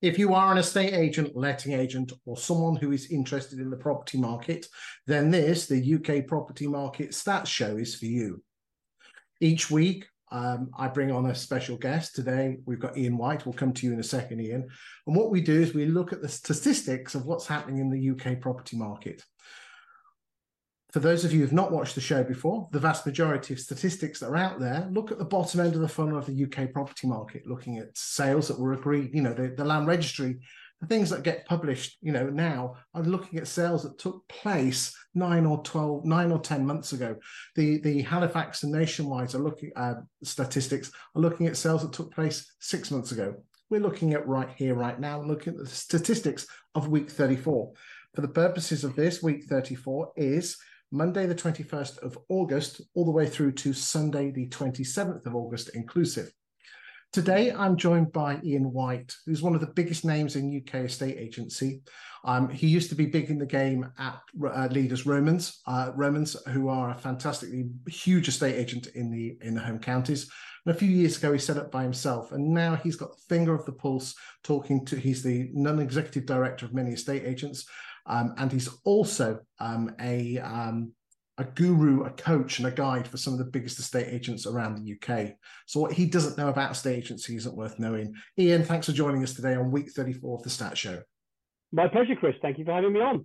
If you are an estate agent, letting agent, or someone who is interested in the property market, then this, the UK Property Market Stats Show, is for you. Each week, I bring on a special guest. Today, we've got Iain White. We'll come to you in a second, Iain. And what we do is we look at the statistics of what's happening in the UK property market. For those of you who've not watched the show before, the vast majority of statistics that are out there look at the bottom end of the funnel of the UK property market, looking at sales that were agreed, you know, the land registry, the things that get published, you know, now are looking at sales that took place 9 or 10 months ago. The Halifax and Nationwide are looking statistics are looking at sales that took place 6 months ago. We're looking at right here, right now, looking at the statistics of week 34. For the purposes of this, week 34 is Monday the 21st of August, all the way through to Sunday the 27th of August inclusive. Today, I'm joined by Iain White, who's one of the biggest names in UK estate agency. He used to be big in the game at Leaders Romans, who are a fantastically huge estate agent in the home counties. And a few years ago, he set up by himself, and now he's got the finger of the pulse talking to, he's the non-executive director of many estate agents, and he's also a guru, a coach, and a guide for some of the biggest estate agents around the UK. So what he doesn't know about estate agency isn't worth knowing. Iain, thanks for joining us today on week 34 of the Stat Show. My pleasure, Chris. Thank you for having me on.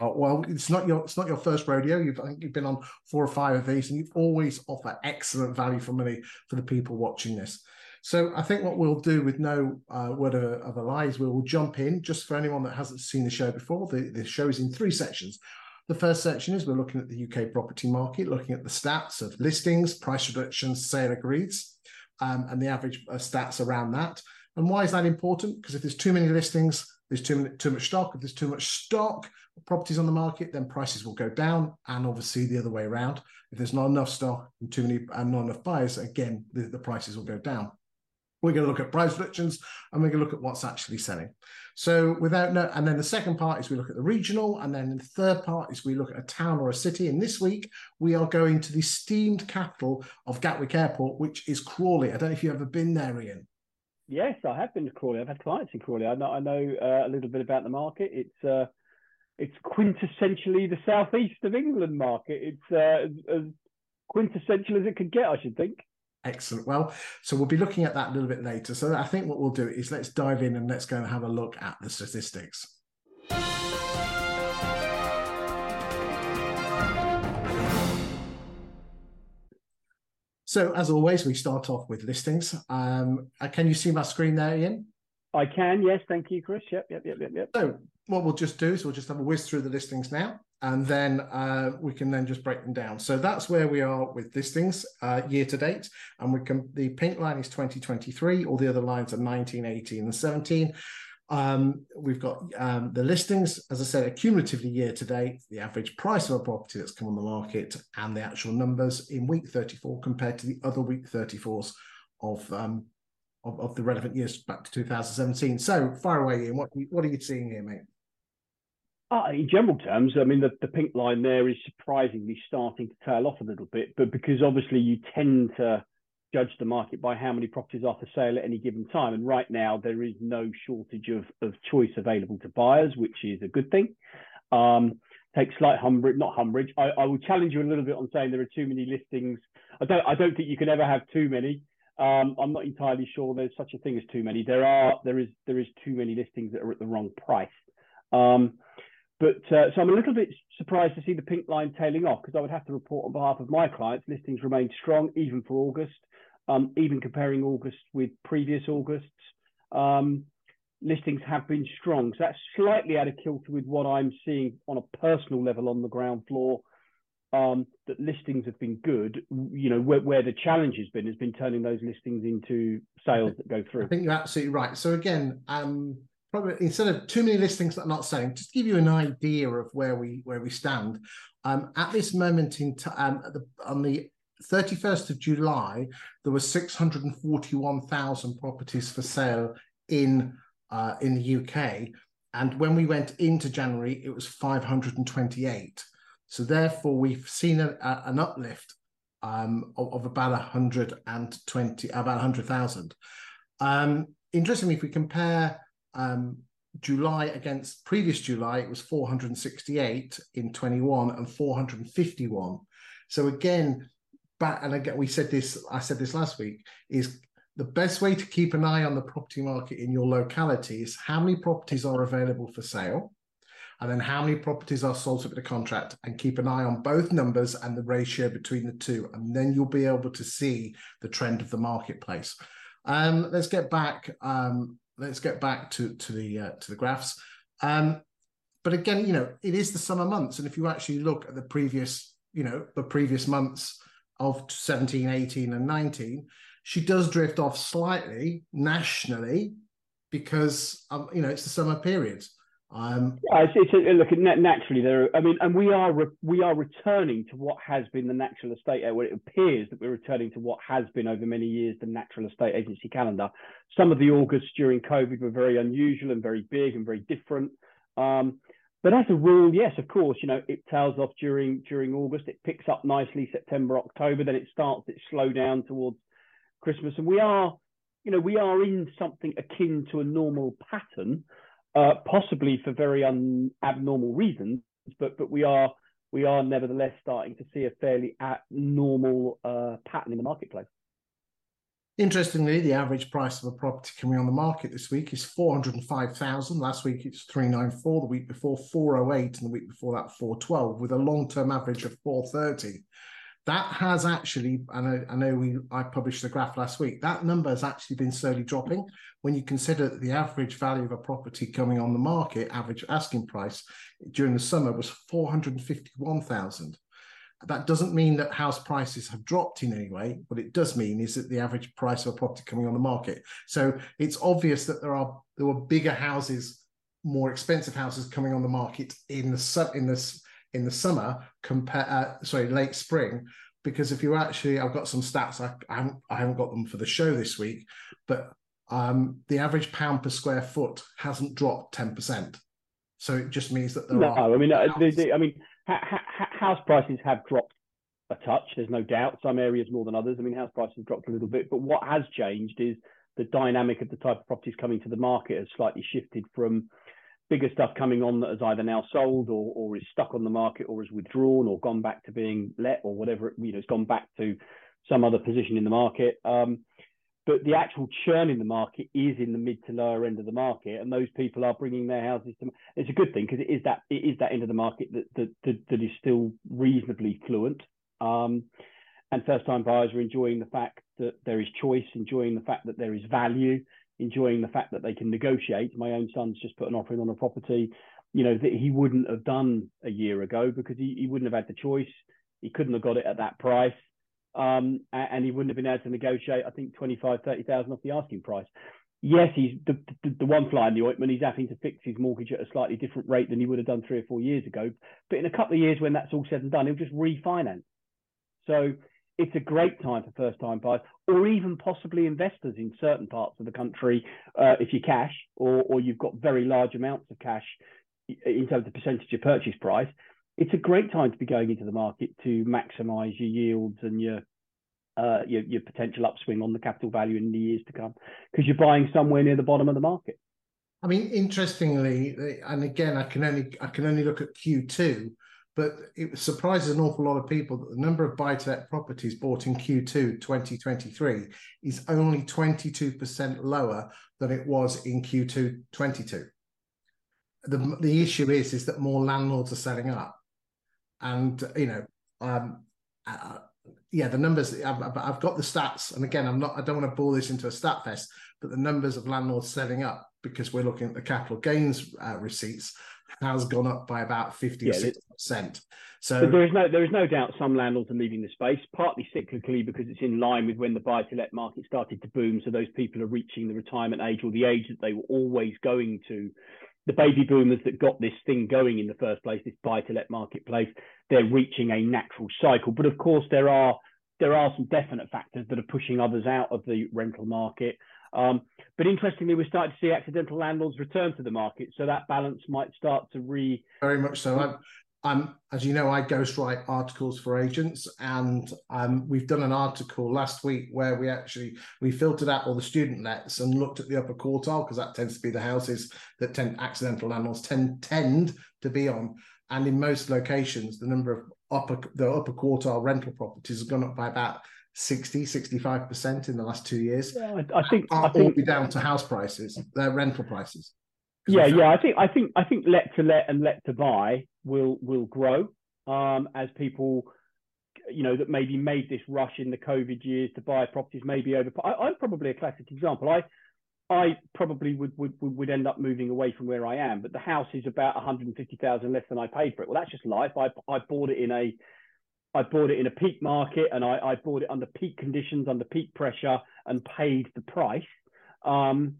Oh, well, it's not your first rodeo. I think you've been on 4 or 5 of these, and you always offer excellent value for money for the people watching this. So I think what we'll do, with no word of a lie, is we'll jump in. Just for anyone that hasn't seen the show before, the show is in 3 sections. The first section is we're looking at the UK property market, looking at the stats of listings, price reductions, sale agreeds, and the average stats around that. And why is that important? Because if there's too many listings, there's too much stock. If there's too much stock of properties on the market, then prices will go down, and obviously the other way around. If there's not enough stock and not enough buyers, again, the prices will go down. We're going to look at price reductions, and we're going to look at what's actually selling. So and then the second part is we look at the regional, and then the third part is we look at a town or a city. And this week we are going to the steamed capital of Gatwick Airport, which is Crawley. I don't know if you've ever been there, Iain. Yes, I have been to Crawley. I've had clients in Crawley. I know a little bit about the market. It's quintessentially the southeast of England market. It's as quintessential as it could get, I should think. Excellent. Well, so we'll be looking at that a little bit later. So I think what we'll do is let's dive in and let's go and have a look at the statistics. So as always, we start off with listings. Can you see my screen there, Iain? I can. Yes. Thank you, Chris. Yep. So what we'll just do is we'll just have a whiz through the listings now, and then we can then just break them down. So that's where we are with listings year to date. And the pink line is 2023. All the other lines are 19, 18 and 17. We've got the listings, as I said, cumulatively year to date, the average price of a property that's come on the market, and the actual numbers in week 34 compared to the other week 34s of the relevant years back to 2017. So fire away, Iain. What are you seeing here, mate? In general terms, I mean, the pink line there is surprisingly starting to tail off a little bit, but because obviously you tend to judge the market by how many properties are for sale at any given time. And right now, there is no shortage of choice available to buyers, which is a good thing. Take slight umbrage, not umbrage. I will challenge you a little bit on saying there are too many listings. I don't think you can ever have too many. I'm not entirely sure there's such a thing as too many. There is too many listings that are at the wrong price. So I'm a little bit surprised to see the pink line tailing off, because I would have to report on behalf of my clients, listings remained strong even for August, even comparing August with previous Augusts. Listings have been strong. So that's slightly out of kilter with what I'm seeing on a personal level on the ground floor. That listings have been good, you know, where the challenge has been turning those listings into sales that go through. I think you're absolutely right. So again, probably instead of too many listings that are not selling, just to give you an idea of where we stand, at this moment in time, on the 31st of July, there were 641,000 properties for sale in the UK, and when we went into January, it was 528. So therefore, we've seen an uplift of about 120, about 100,000. Interestingly, if we compare July against previous July, it was 468 in 21 and 451. So again, we said this, I said this last week, is the best way to keep an eye on the property market in your locality is how many properties are available for sale, and then how many properties are sold subject to contract, and keep an eye on both numbers and the ratio between the two. And then you'll be able to see the trend of the marketplace. Let's get back to the graphs. But again, you know, it is the summer months, and if you actually look at the previous, you know, the previous months of 17, 18, and 19, she does drift off slightly nationally because you know, it's the summer period. Naturally, there are, I mean, and we are returning to what has been the natural estate. Well, it appears that we're returning to what has been over many years the natural estate agency calendar. Some of the Augusts during COVID were very unusual and very big and very different. But as a rule, yes, of course, you know, it tails off during August. It picks up nicely September, October. Then it starts its slowdown towards Christmas, and we are in something akin to a normal pattern. Possibly for very abnormal reasons, but we are nevertheless starting to see a fairly abnormal pattern in the marketplace. Interestingly, the average price of a property coming on the market this week is 405,000. Last week it's 394. The week before 408, and the week before that 412, with a long-term average of 430. That has actually, and I know I published the graph last week, that number has actually been slowly dropping. When you consider that the average value of a property coming on the market, average asking price during the summer was 451,000. That doesn't mean that house prices have dropped in any way. What it does mean is that the average price of a property coming on the market. So it's obvious that there were bigger houses, more expensive houses coming on the market in the summer, late spring, because if you actually, I've got some stats, I haven't got them for the show this week, but the average pound per square foot hasn't dropped 10%. So it just means that house prices have dropped a touch. There's no doubt, some areas more than others. I mean, house prices have dropped a little bit, but what has changed is the dynamic of the type of properties coming to the market has slightly shifted from bigger stuff coming on that is either now sold or is stuck on the market or is withdrawn or gone back to being let or whatever, you know, it's gone back to some other position in the market. But the actual churn in the market is in the mid to lower end of the market, and those people are bringing their houses to. It's a good thing because it is that end of the market that is still reasonably fluent. And first-time buyers are enjoying the fact that there is choice, enjoying the fact that there is value, enjoying the fact that they can negotiate. My own son's just put an offer in on a property, you know, that he wouldn't have done a year ago because he wouldn't have had the choice. He couldn't have got it at that price. And he wouldn't have been able to negotiate, I think, 25,000-30,000 off the asking price. Yes, he's the one fly in the ointment. He's having to fix his mortgage at a slightly different rate than he would have done 3 or 4 years ago. But in a couple of years, when that's all said and done, he'll just refinance. So it's a great time for first-time buyers, or even possibly investors in certain parts of the country, if you cash or you've got very large amounts of cash in terms of the percentage of purchase price. It's a great time to be going into the market to maximise your yields and your potential upswing on the capital value in the years to come, because you're buying somewhere near the bottom of the market. I mean, interestingly, and again, I can only look at Q2. But it surprises an awful lot of people that the number of buy-to-let properties bought in Q2 2023 is only 22% lower than it was in Q2 22. The issue is that more landlords are selling up, and you know, the numbers. I've got the stats, and again, I don't want to bore this into a stat fest, but the numbers of landlords selling up, because we're looking at the capital gains receipts, has gone up by about 56%. So there is no doubt some landlords are leaving the space, partly cyclically because it's in line with when the buy-to-let market started to boom. So those people are reaching the retirement age, or the age that they were always going to. The baby boomers that got this thing going in the first place, this buy-to-let marketplace, they're reaching a natural cycle. But of course, there are some definite factors that are pushing others out of the rental market. But interestingly, we're starting to see accidental landlords return to the market, so that balance might start to very much so. As you know, I ghostwrite articles for agents, and we've done an article last week where we filtered out all the student lets and looked at the upper quartile, because that tends to be the houses that accidental landlords tend to be on. And in most locations, the number of upper quartile rental properties has gone up by about 60-65% in the last 2 years. Yeah, I think all down to house prices, their rental prices. I think let to let and let to buy will grow as people, you know, that maybe made this rush in the COVID years to buy properties maybe over. I'm probably a classic example. I probably would end up moving away from where I am, but the house is about 150,000 less than I paid for it. Well, that's just life. I bought it in a peak market, and I bought it under peak conditions, under peak pressure, and paid the price. But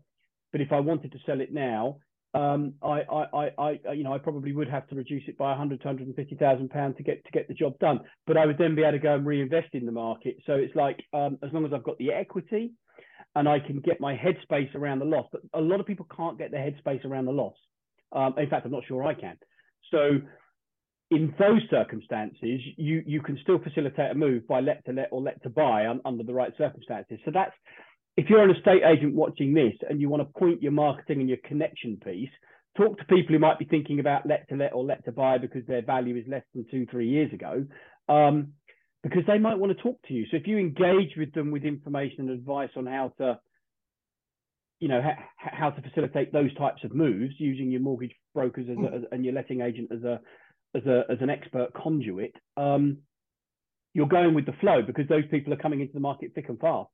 if I wanted to sell it now, I probably would have to reduce it by £100,000 to £250,000 to get the job done. But I would then be able to go and reinvest in the market. So it's like, as long as I've got the equity and I can get my headspace around the loss. But a lot of people can't get their headspace around the loss. In fact, I'm not sure I can. So in those circumstances, you can still facilitate a move by let to let or let to buy under the right circumstances. So that's, if you're an estate agent watching this and you want to point your marketing and your connection piece, talk to people who might be thinking about let to let or let to buy because their value is less than 2-3 years ago, because they might want to talk to you. So if you engage with them with information and advice on how to, you know, how to facilitate those types of moves using your mortgage brokers and your letting agent as an expert conduit, you're going with the flow because those people are coming into the market thick and fast.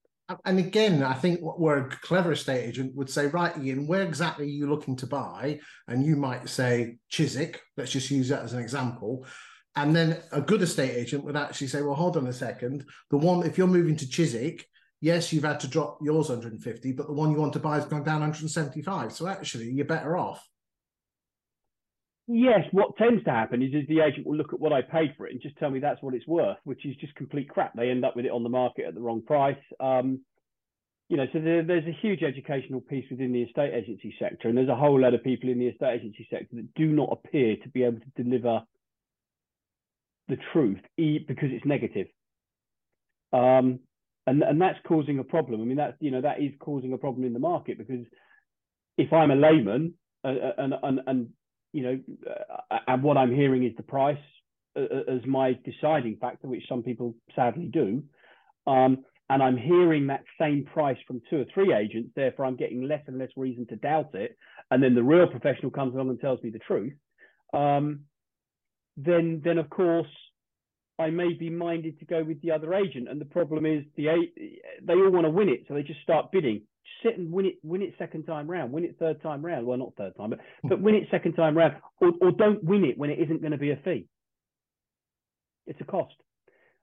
And again, I think where a clever estate agent would say, right, Iain, where exactly are you looking to buy? And you might say Chiswick. Let's just use that as an example. And then a good estate agent would actually say, well, hold on a second. The one, if you're moving to Chiswick, yes, you've had to drop yours 150, but the one you want to buy has gone down 175. So actually, you're better off. Yes, what tends to happen is the agent will look at what I paid for it and just tell me that's what it's worth, which is just complete crap. They end up with it on the market at the wrong price. You know, so there's a huge educational piece within the estate agency sector, and there's a whole lot of people in the estate agency sector that do not appear to be able to deliver the truth because it's negative. And that's causing a problem. I mean, that is causing a problem in the market, because if I'm a layman and what I'm hearing is the price as my deciding factor, which some people sadly do. And I'm hearing that same price from 2 or 3 agents, therefore I'm getting less and less reason to doubt it. And then the real professional comes along and tells me the truth. Then of course, I may be minded to go with the other agent. And the problem is they all want to win it. So they just start bidding. Sit and win it second time round, win it third time round. Well, not third time, but win it second time round, or don't win it when it isn't going to be a fee. It's a cost.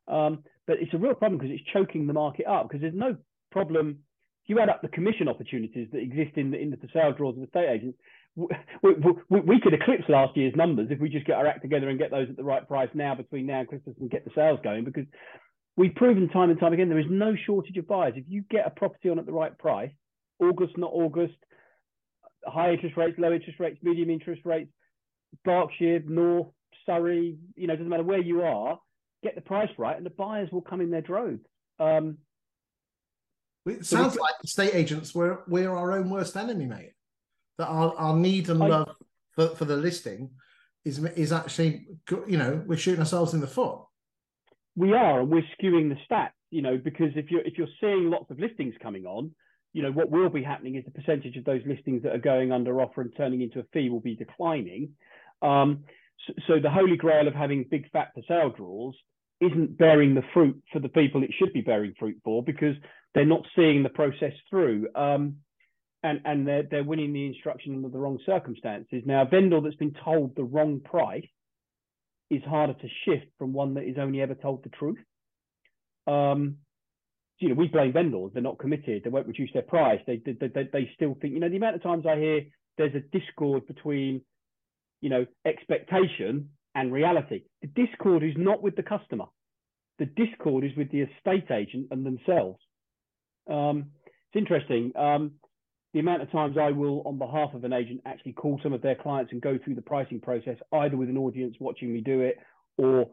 But it's a real problem because it's choking the market up, because there's no problem. If you add up the commission opportunities that exist in the for sale draws of estate agents, we could eclipse last year's numbers if we just get our act together and get those at the right price now, between now and Christmas, and get the sales going, because we've proven time and time again there is no shortage of buyers. If you get a property on at the right price, August, not August, high interest rates, low interest rates, medium interest rates, Berkshire, North, Surrey, you know, doesn't matter where you are, get the price right and the buyers will come in their droves. It sounds like estate agents, we're our own worst enemy, mate. That our need and love for the listing is actually, you know, we're shooting ourselves in the foot. We are, and we're skewing the stats, you know, because if you're seeing lots of listings coming on, you know, what will be happening is the percentage of those listings that are going under offer and turning into a fee will be declining. So the holy grail of having big fat for sale draws isn't bearing the fruit for the people it should be bearing fruit for, because they're not seeing the process through, and they're winning the instruction under the wrong circumstances. Now, a vendor that's been told the wrong price is harder to shift from one that is only ever told the truth. You know, we blame vendors. They're not committed. They won't reduce their price. They still think, you know, the amount of times I hear there's a discord between, you know, expectation and reality. The discord is not with the customer. The discord is with the estate agent and themselves. It's interesting. the amount of times I will, on behalf of an agent, actually call some of their clients and go through the pricing process, either with an audience watching me do it or,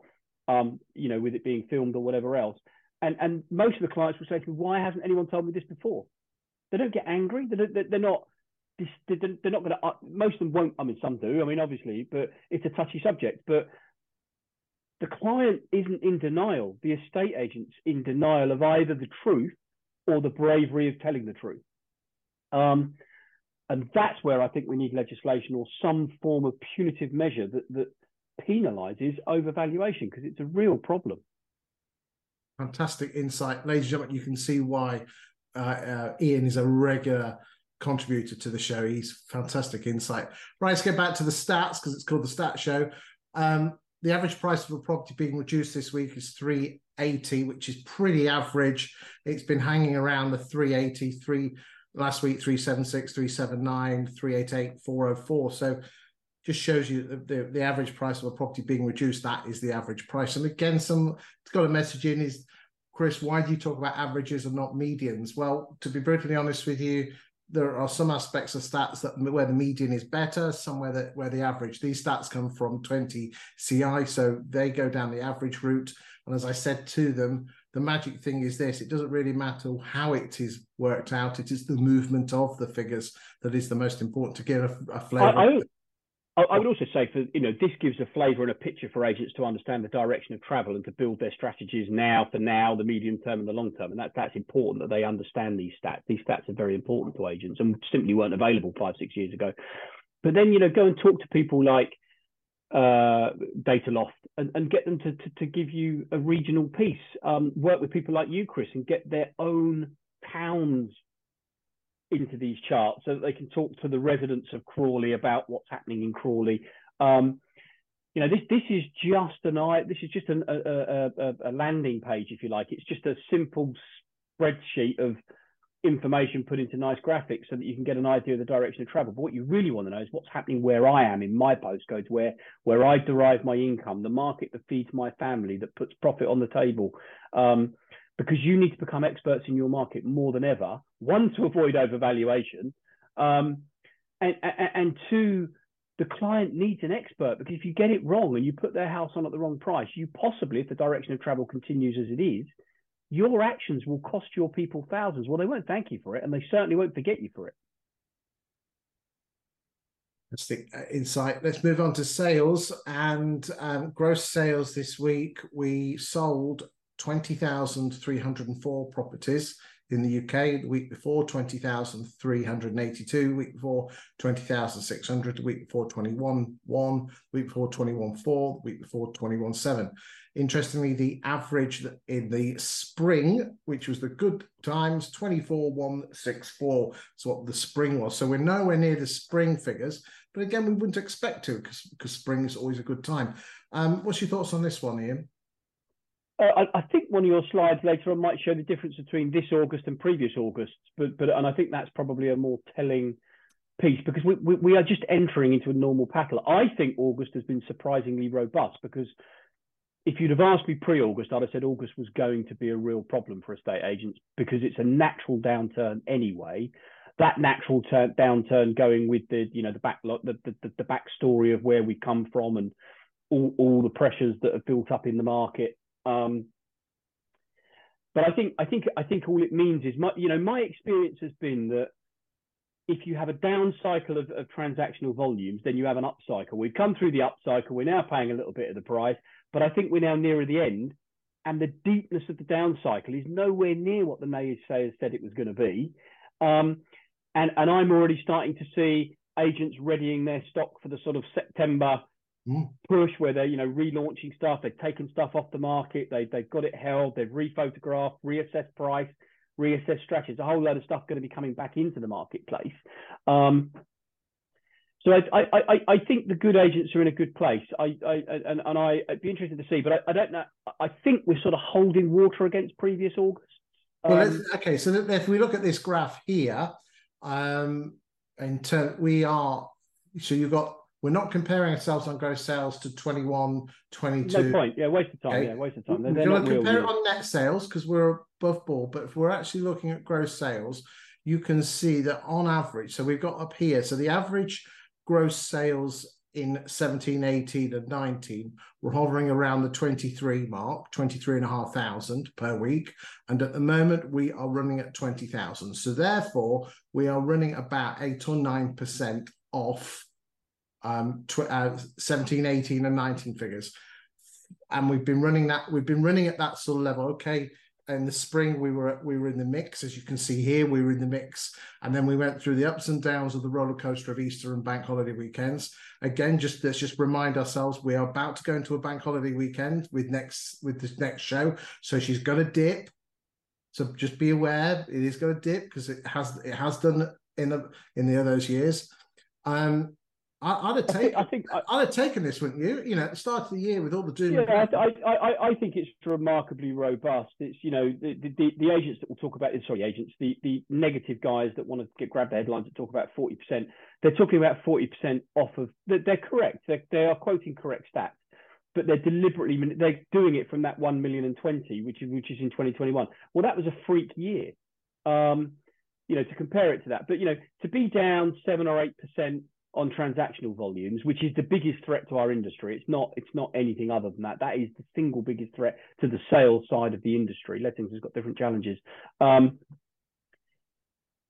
you know, with it being filmed or whatever else. And most of the clients will say to me, why hasn't anyone told me this before? They don't get angry. They're not going to, most of them won't. I mean, some do, I mean, obviously, but it's a touchy subject. But the client isn't in denial. The estate agent's in denial of either the truth or the bravery of telling the truth. And that's where I think we need legislation or some form of punitive measure that penalises overvaluation, because it's a real problem. Fantastic insight. Ladies and gentlemen, you can see why Iain is a regular contributor to the show. He's fantastic insight. Right, let's get back to the stats, because it's called the Stat Show. The average price of a property being reduced this week is 380, which is pretty average. It's been hanging around the 383 last week, 376, 379, 388, 404. So just shows you the average price of a property being reduced. That is the average price. And again, it's got a message in is, Chris, why do you talk about averages and not medians? Well, to be brutally honest with you, there are some aspects of stats that where the median is better, somewhere that where the average. These stats come from 20CI, so they go down the average route. And as I said to them, the magic thing is this: it doesn't really matter how it is worked out. It is the movement of the figures that is the most important to get a flavour. I would also say, this gives a flavour and a picture for agents to understand the direction of travel and to build their strategies for now, the medium term and the long term. And that's important that they understand these stats. These stats are very important to agents and simply weren't available 5-6 years ago. But then, go and talk to people like Data Loft and get them to give you a regional piece. Work with people like you, Chris, and get their own towns into these charts so that they can talk to the residents of Crawley about what's happening in Crawley. This is just a landing page, if you like. It's just a simple spreadsheet of information put into nice graphics so that you can get an idea of the direction of travel. But what you really want to know is what's happening where I am in my postcodes, where I derive my income, the market that feeds my family, that puts profit on the table. Because you need to become experts in your market more than ever. One, to avoid overvaluation, and two, the client needs an expert, because if you get it wrong and you put their house on at the wrong price, you possibly, if the direction of travel continues as it is, your actions will cost your people thousands. Well, they won't thank you for it, and they certainly won't forget you for it. That's the insight. Let's move on to sales and gross sales this week. We sold 20,304 properties in the UK. The week before, 20,382. The week before, 20,600. The week before, 21,100. The week before, 21,400. The week before, 21,700. Interestingly, the average in the spring, which was the good times, 24,164. That's what the spring was. So we're nowhere near the spring figures. But again, we wouldn't expect to, because spring is always a good time. What's your thoughts on this one, Iain? I think one of your slides later on might show the difference between this August and previous August, and I think that's probably a more telling piece, because we are just entering into a normal pattern. I think August has been surprisingly robust, because if you'd have asked me pre-August, I'd have said August was going to be a real problem for estate agents, because it's a natural downturn anyway. That natural downturn going with the backstory of where we come from and all the pressures that have built up in the market. But I think all it means is my experience has been that if you have a down cycle of transactional volumes, then you have an up cycle. We've come through the up cycle. We're now paying a little bit of the price, but I think we're now nearer the end, and the deepness of the down cycle is nowhere near what the naysayers said it was going to be. And I'm already starting to see agents readying their stock for the sort of September push, where they're relaunching stuff. They've taken stuff off the market, they've got it held, they've rephotographed, reassessed price, reassessed strategies. A whole load of stuff going to be coming back into the marketplace. So I think the good agents are in a good place. I'd be interested to see, but I don't know. I think we're sort of holding water against previous August. Okay, so if we look at this graph here, you've got. We're not comparing ourselves on gross sales to 21, 22. No point. Yeah, waste of time. Okay. Yeah, waste of time. We're going to compare it on net sales because we're above board. But if we're actually looking at gross sales, you can see that on average, so we've got up here, so the average gross sales in 17, 18 and 19 were hovering around the 23 mark, 23,500 per week. And at the moment we are running at 20,000. So therefore we are running about 8 or 9% off 17, 18 and 19 figures. And we've been running at that sort of level. Okay. In the spring, we were in the mix, as you can see here, we were in the mix. And then we went through the ups and downs of the roller coaster of Easter and bank holiday weekends. Again, just let's just remind ourselves, we are about to go into a bank holiday weekend with this next show. So she's going to dip. So just be aware, it is going to dip because it has done in the other years. I'd have taken this, wouldn't you? You know, at the start of the year with all the doom. Yeah, I think it's remarkably robust. It's, you know, the agents that will talk about, the negative guys that want to grab the headlines that talk about 40%. They're talking about 40% off of. They're correct. They are quoting correct stats, but they're deliberately doing it from that 1,020,020, which is in 2021. Well, that was a freak year. You know, to compare it to that, but you know, to be down 7 or 8%. On transactional volumes, which is the biggest threat to our industry. It's not anything other than that. That is the single biggest threat to the sales side of the industry. Lettings has got different challenges. You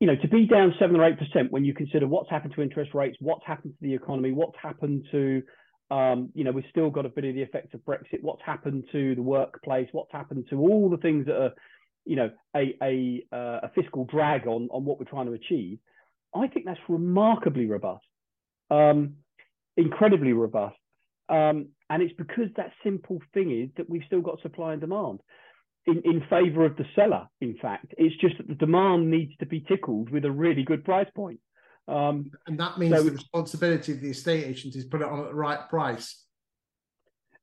know, to be down 7 or 8% when you consider what's happened to interest rates, what's happened to the economy, what's happened to, you know, we've still got a bit of the effects of Brexit, what's happened to the workplace, what's happened to all the things that are, you know, a fiscal drag on what we're trying to achieve. I think that's remarkably robust. Incredibly robust, and it's because that simple thing is that we've still got supply and demand in favour of the seller. In fact, it's just that the demand needs to be tickled with a really good price point, and that means the responsibility of the estate agent is put it on at the right price.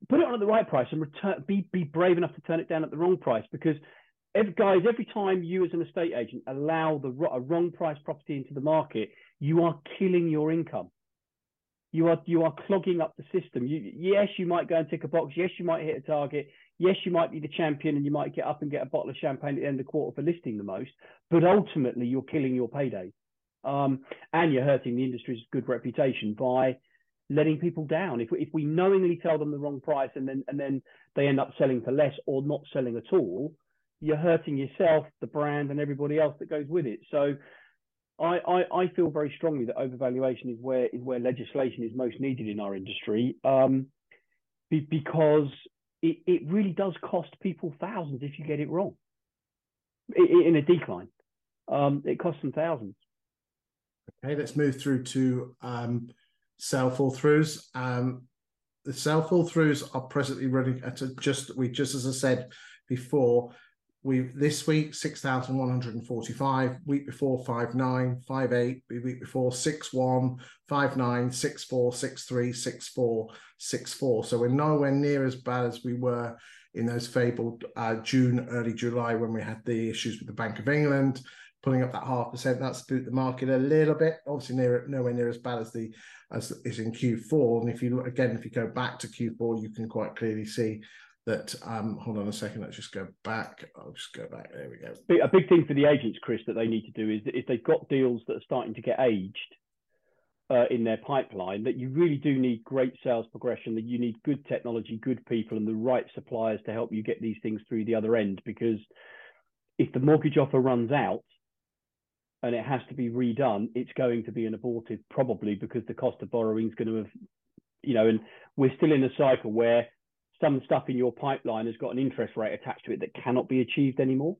Put it on at the right price and return. Be brave enough to turn it down at the wrong price, because every time you as an estate agent allow a wrong price property into the market, you are killing your income. You are clogging up the system. Yes, you might go and tick a box. Yes, you might hit a target. Yes, you might be the champion and you might get up and get a bottle of champagne at the end of the quarter for listing the most. But ultimately, you're killing your payday. And you're hurting the industry's good reputation by letting people down. If we knowingly tell them the wrong price and then they end up selling for less or not selling at all, you're hurting yourself, the brand, and everybody else that goes with it. So I feel very strongly that overvaluation is where legislation is most needed in our industry, because it really does cost people thousands if you get it wrong. In a decline, it costs them thousands. Okay, let's move through to sale fall throughs. The sale fall throughs are presently running at just as I said before. This week, 6,145, week before 5,900, 5,800, week before 6,100, 5,900, 6,400, 6,300, 6,400, 6,400. So we're nowhere near as bad as we were in those fabled June, early July, when we had the issues with the Bank of England, pulling up that 0.5%. That spooked the market a little bit. Obviously, nowhere near as bad as is in Q4. And if you go back to Q4, you can quite clearly see that, hold on a second, let's just go back. I'll just go back. There we go. A big thing for the agents, Chris, that they need to do is that if they've got deals that are starting to get aged in their pipeline, that you really do need great sales progression, that you need good technology, good people, and the right suppliers to help you get these things through the other end. Because if the mortgage offer runs out and it has to be redone, it's going to be an abortive, probably, because the cost of borrowing is going to have, you know, and we're still in a cycle where some stuff in your pipeline has got an interest rate attached to it that cannot be achieved anymore.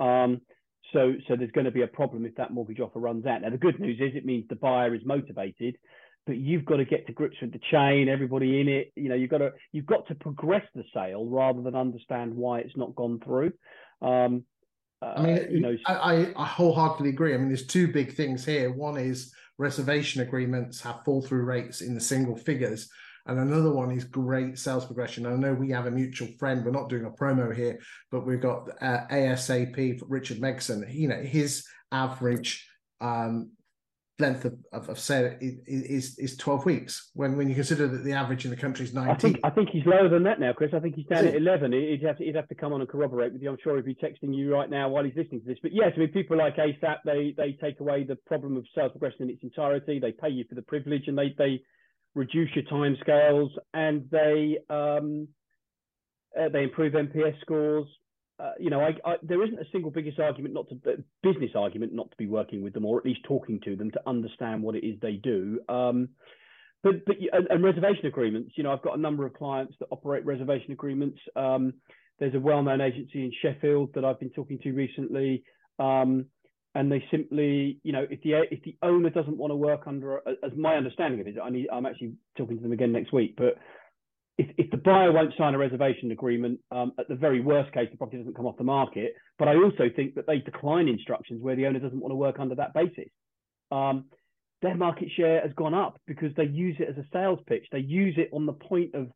So there's going to be a problem if that mortgage offer runs out. Now, the good news is it means the buyer is motivated, but you've got to get to grips with the chain, everybody in it. You know, you've got to progress the sale rather than understand why it's not gone through. I wholeheartedly agree. I mean, there's two big things here. One is reservation agreements have fall through rates in the single figures. And another one is great sales progression. I know we have a mutual friend. We're not doing a promo here, but we've got ASAP for Richard Megson. You know, his average length of sale is 12 weeks when you consider that the average in the country is 19. I think he's lower than that now, Chris. I think he's down at 11. He'd have to come on and corroborate with you. I'm sure he'd be texting you right now while he's listening to this. But yes, I mean, people like ASAP, they take away the problem of sales progression in its entirety. They pay you for the privilege, and they reduce your timescales, and they improve NPS scores. There isn't a single business argument not to be working with them, or at least talking to them to understand what it is they do. But reservation agreements. I've got a number of clients that operate reservation agreements. There's a well-known agency in Sheffield that I've been talking to recently, and they simply, if the owner doesn't want to work under, as my understanding of it, I'm actually talking to them again next week, but. If the buyer won't sign a reservation agreement, at the very worst case, the property doesn't come off the market. But I also think that they decline instructions where the owner doesn't want to work under that basis. Their market share has gone up because they use it as a sales pitch. They use it on the point of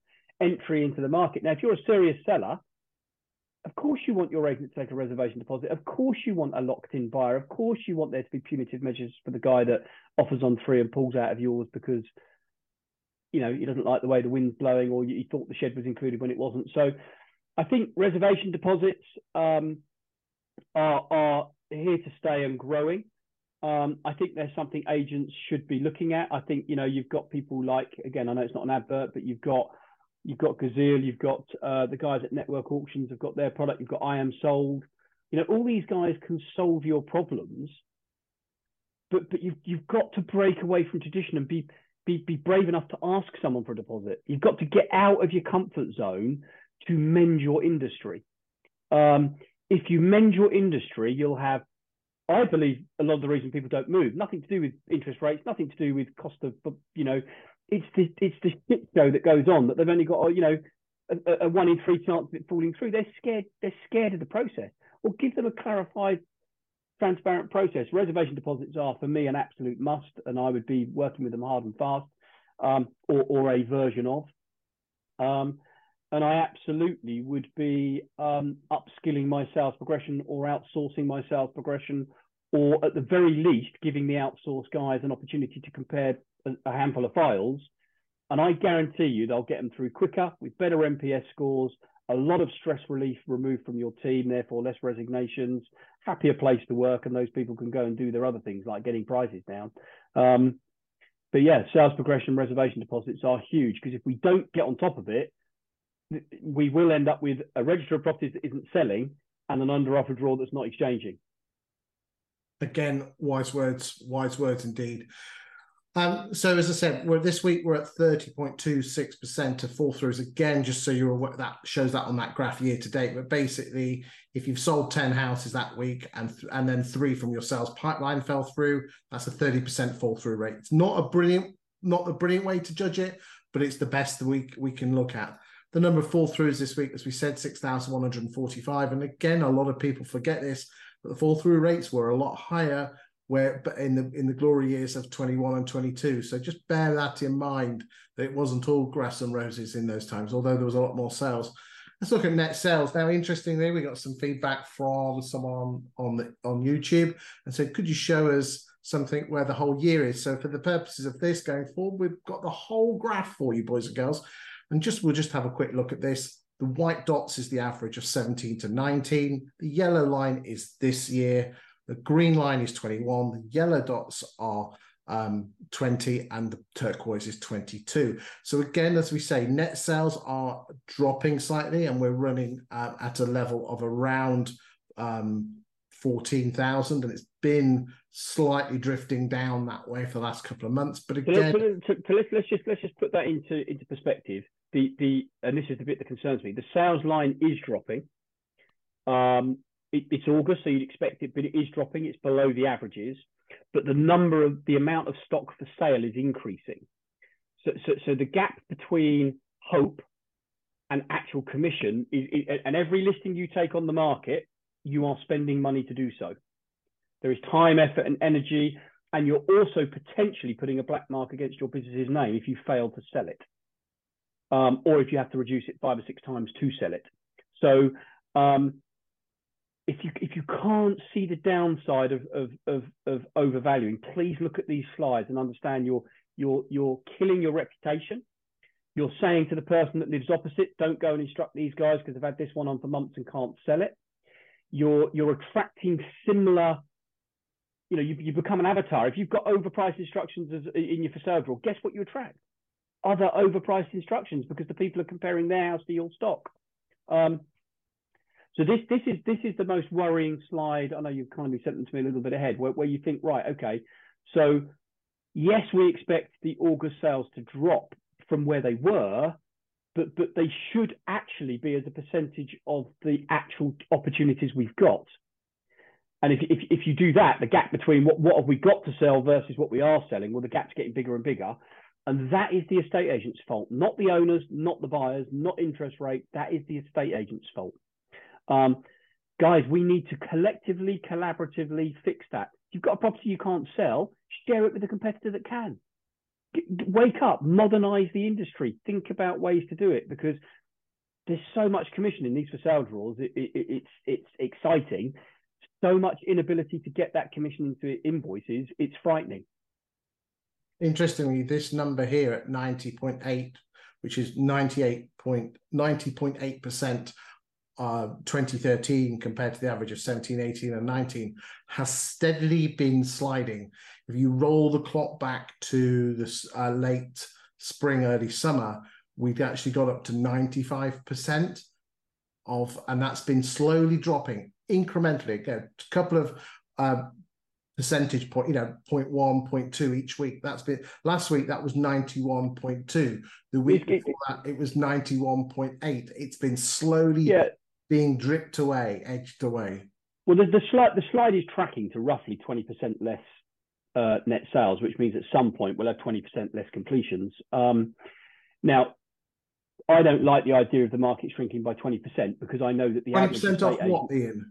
entry into the market. Now, if you're a serious seller, of course you want your agent to take a reservation deposit. Of course you want a locked-in buyer. Of course you want there to be punitive measures for the guy that offers on three and pulls out of yours because he doesn't like the way the wind's blowing, or he thought the shed was included when it wasn't. So I think reservation deposits are here to stay and growing. I think there's something agents should be looking at. I think, you've got people like, again, I know it's not an advert, but you've got Gazelle, you've got the guys at Network Auctions have got their product, you've got I Am Sold. All these guys can solve your problems, but you've got to break away from tradition and be brave enough to ask someone for a deposit. You've got to get out of your comfort zone to mend your industry. If you mend your industry, you'll have, I believe, a lot of the reason people don't move, nothing to do with interest rates, nothing to do with cost of, it's the shit show that goes on, that they've only got, a 1 in 3 chance of it falling through. They're scared of the process. Well, give them a clarified, transparent process. Reservation deposits are, for me, an absolute must, and I would be working with them hard and fast, or a version of. And I absolutely would be upskilling my sales progression, or outsourcing my sales progression, or at the very least giving the outsourced guys an opportunity to compare a handful of files. And I guarantee you they'll get them through quicker, with better NPS scores, a lot of stress relief removed from your team, therefore less resignations, happier place to work, and those people can go and do their other things like getting prices down. But yeah, sales progression, reservation deposits are huge, because if we don't get on top of it, we will end up with a register of properties that isn't selling and an under-offer draw that's not exchanging. Again, wise words indeed. So, as I said, this week we're at 30.26% of fall-throughs. Again, just so you're aware, that shows that on that graph year-to-date. But basically, if you've sold 10 houses that week and then 3 from your sales pipeline fell through, that's a 30% fall-through rate. It's not a brilliant way to judge it, but it's the best we can look at. The number of fall-throughs this week, as we said, 6,145. And again, a lot of people forget this, but the fall-through rates were a lot higher in the glory years of 21 and 22. So just bear that in mind, that it wasn't all grass and roses in those times, although there was a lot more sales. Let's look at net sales. Now, interestingly, we got some feedback from someone on YouTube and said, could you show us something where the whole year is? So for the purposes of this going forward, we've got the whole graph for you, boys and girls. And we'll just have a quick look at this. The white dots is the average of 17 to 19. The yellow line is this year. The green line is 21, the yellow dots are 20, and the turquoise is 22. So again, as we say, net sales are dropping slightly, and we're running at a level of around 14,000, and it's been slightly drifting down that way for the last couple of months. But again, let's just put that into perspective. And this is the bit that concerns me. The sales line is dropping. It's August, so you'd expect it, but it is dropping. It's below the averages, but the amount of stock for sale is increasing. So the gap between hope and actual commission is, and every listing you take on the market, you are spending money to do so. There is time, effort, and energy, and you're also potentially putting a black mark against your business's name if you fail to sell it, or if you have to reduce it 5 or 6 times to sell it. So if you can't see the downside of overvaluing, please look at these slides and understand you're killing your reputation. You're saying to the person that lives opposite, don't go and instruct these guys because they've had this one on for months and can't sell it. You're attracting similar, you become an avatar. If you've got overpriced instructions in your for sale drawer, guess what you attract? Other overpriced instructions, because the people are comparing their house to your stock. So this is the most worrying slide. I know you've kind of sent them to me a little bit ahead, where you think, right, okay, so yes, we expect the August sales to drop from where they were, but they should actually be as a percentage of the actual opportunities we've got. And if you do that, the gap between what have we got to sell versus what we are selling, well, the gap's getting bigger and bigger. And that is the estate agent's fault, not the owners, not the buyers, not interest rate. That is the estate agent's fault. Guys, we need to collectively, collaboratively fix that. If you've got a property you can't sell, share it with a competitor that can. Wake up, modernize the industry, think about ways to do it, because there's so much commission in these for sale draws. It's exciting. So much inability to get that commission into invoices. It's frightening. Interestingly, this number here at 90.8, which is 90.8%, 2013 compared to the average of 17, 18 and 19, has steadily been sliding. If you roll the clock back to this late spring, early summer, we've actually got up to 95% of, and that's been slowly dropping incrementally. Again, a couple of percentage point, 0.1, 0.2 each week. That's been, last week that was 91.2. The week before that it was 91.8. It's been slowly being dripped away, edged away. Well, the slide is tracking to roughly 20% less net sales, which means at some point we'll have 20% less completions. Now, I don't like the idea of the market shrinking by 20%, because I know that the 20% off what, Iain?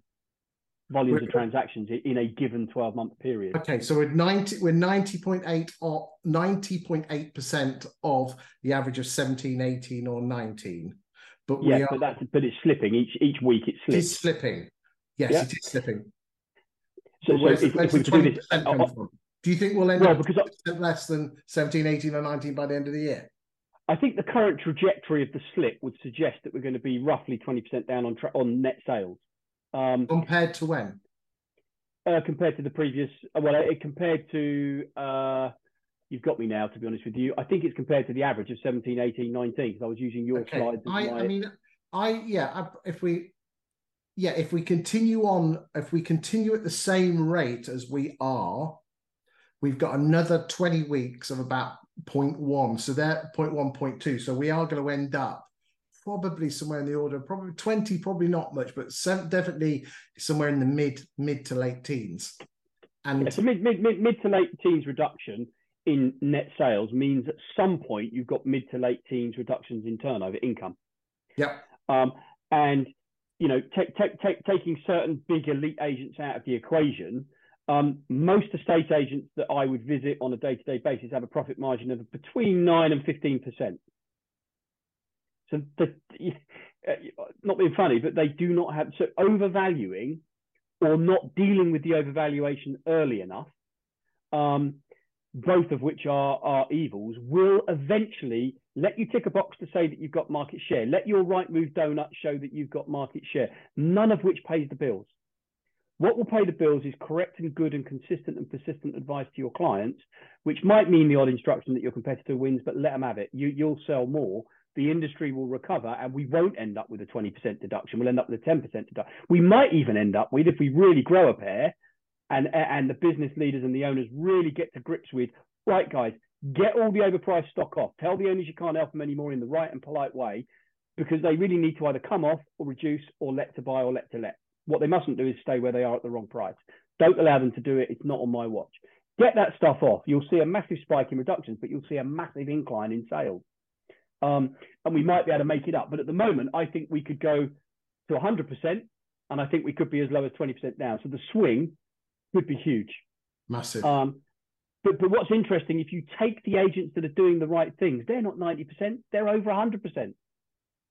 Volumes of transactions in a given 12-month period. Okay, so we're 90.8 or 90.8% of the average of 17, 18, or 19. But yeah, but it's slipping each week. It's slipping. Yes, yeah. It is slipping. So do this, do you think we'll end up less than 17, 18, or 19 by the end of the year? I think the current trajectory of the slip would suggest that we're going to be roughly 20% down on net sales. Compared to when? Compared to the previous, compared to, you've got me now, to be honest with you. I think it's compared to the average of 17, 18, 19, because I was using your slides. If we continue at the same rate as we are, we've got another 20 weeks of about 0.1. So they're 0.1, 0.2. So we are going to end up probably somewhere in the order, probably 20, probably not much, but definitely somewhere in the mid to late teens. And yeah, so mid to late teens reduction in net sales means at some point you've got mid to late teens reductions in turnover income. Yeah. And taking certain big elite agents out of the equation, most estate agents that I would visit on a day-to-day basis have a profit margin of between 9 and 15%. So not being funny, but they do not have, so overvaluing or not dealing with the overvaluation early enough, both of which are evils, will eventually let you tick a box to say that you've got market share. Let your right move donut show that you've got market share, none of which pays the bills. What will pay the bills is correct and good and consistent and persistent advice to your clients, which might mean the odd instruction that your competitor wins, but let them have it. You'll sell more. The industry will recover, and we won't end up with a 20% deduction. We'll end up with a 10% deduction. We might even end up with, if we really grow a pair, and the business leaders and the owners really get to grips with, right, guys, get all the overpriced stock off. Tell the owners you can't help them anymore in the right and polite way, because they really need to either come off or reduce or let to buy or let to let. What they mustn't do is stay where they are at the wrong price. Don't allow them to do it. It's not on my watch. Get that stuff off. You'll see a massive spike in reductions, but you'll see a massive incline in sales. And we might be able to make it up. But at the moment, I think we could go to 100%, and I think we could be as low as 20% down. So the swing could be huge. Massive. But what's interesting, if you take the agents that are doing the right things, they're not 90%, they're over 100%.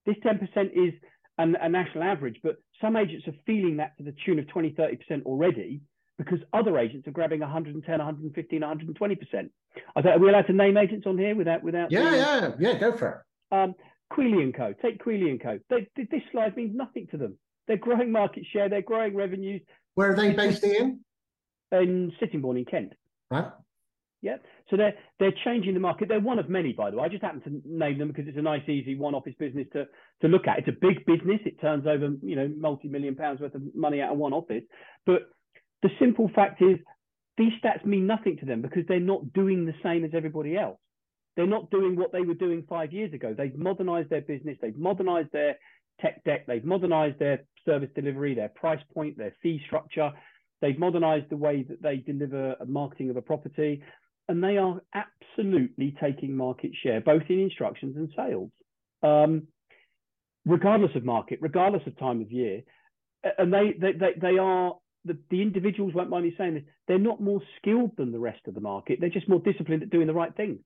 This 10% is and a national average, but some agents are feeling that to the tune of 20, 30% already, because other agents are grabbing 110, 115, 120%. Are we allowed to name agents on here without? Yeah, go for it. Quillian Co. Take Quillian Co. This slide means nothing to them. They're growing market share. They're growing revenues. Where are they based in? In Sittingbourne in Kent. Right. Yeah. So they're changing the market. They're one of many, by the way. I just happen to name them because it's a nice, easy one-office business to look at. It's a big business. It turns over, you know, multi-million pounds worth of money out of one office. But the simple fact is these stats mean nothing to them because they're not doing the same as everybody else. They're not doing what they were doing 5 years ago. They've modernized their business. They've modernized their tech deck. They've modernized their service delivery, their price point, their fee structure. They've modernized the way that they deliver marketing of a property. And they are absolutely taking market share, both in instructions and sales, regardless of market, regardless of time of year. And they are... The individuals won't mind me saying this, they're not more skilled than the rest of the market. They're just more disciplined at doing the right thing.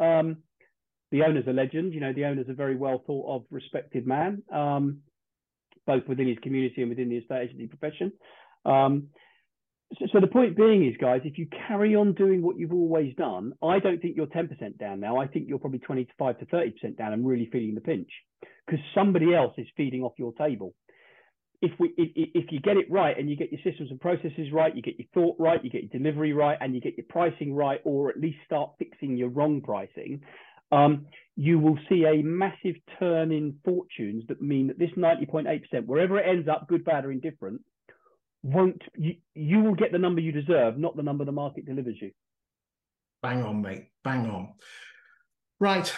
The owner's a legend. You know, the owner's a very well thought of, respected man, both within his community and within the estate agency profession. So the point being is, guys, if you carry on doing what you've always done, I don't think you're 10% down now. I think you're probably 25 to 30% down and really feeling the pinch because somebody else is feeding off your table. If you get it right and you get your systems and processes right, you get your thought right, you get your delivery right, and you get your pricing right, or at least start fixing your wrong pricing, you will see a massive turn in fortunes that mean that this 90.8%, wherever it ends up, good, bad, or indifferent, you will get the number you deserve, not the number the market delivers you. Bang on, mate. Bang on. Right.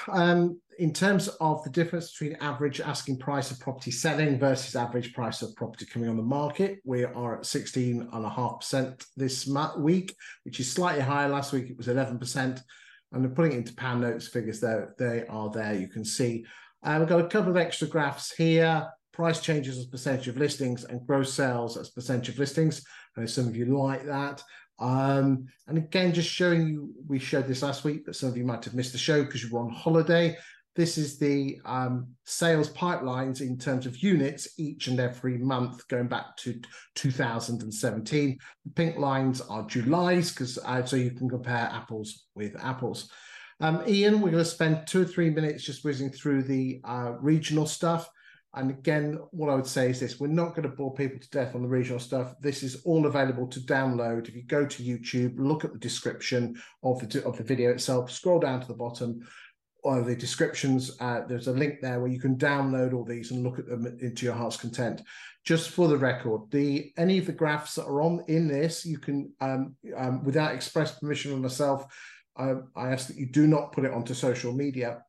In terms of the difference between average asking price of property selling versus average price of property coming on the market, we are at 16.5% this week, which is slightly higher. Last week it was 11%. And I'm putting it into pound notes figures there. They are there. You can see. We've got a couple of extra graphs here. Price changes as percentage of listings and gross sales as percentage of listings. I know some of you like that. And again, just showing you, we showed this last week, but some of you might have missed the show because you were on holiday. This is the sales pipelines in terms of units each and every month going back to 2017. The pink lines are July's because so you can compare apples with apples. Iain, we're going to spend 2 or 3 minutes just whizzing through the regional stuff. And again, what I would say is this, we're not going to bore people to death on the regional stuff. This is all available to download. If you go to YouTube, look at the description of the video itself, scroll down to the bottom or the descriptions. There's a link there where you can download all these and look at them into your heart's content. Just for the record, any of the graphs that are in this, you can, without express permission on myself, I ask that you do not put it onto social media.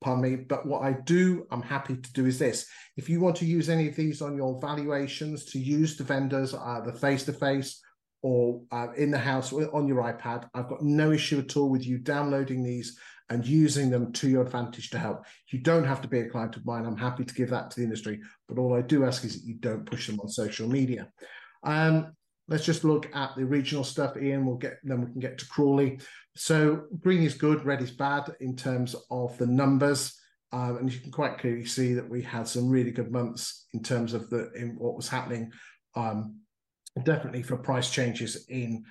Pardon me, but what I'm happy to do is this. If you want to use any of these on your valuations, to use the vendors either face-to-face or in the house or on your iPad, I've got no issue at all with you downloading these and using them to your advantage to help. You don't have to be a client of mine. I'm happy to give that to the industry, but all I do ask is that you don't push them on social media. Let's just look at the regional stuff, Iain. Then we can get to Crawley. So green is good, red is bad in terms of the numbers, and you can quite clearly see that we had some really good months in terms of what was happening. Definitely for price changes in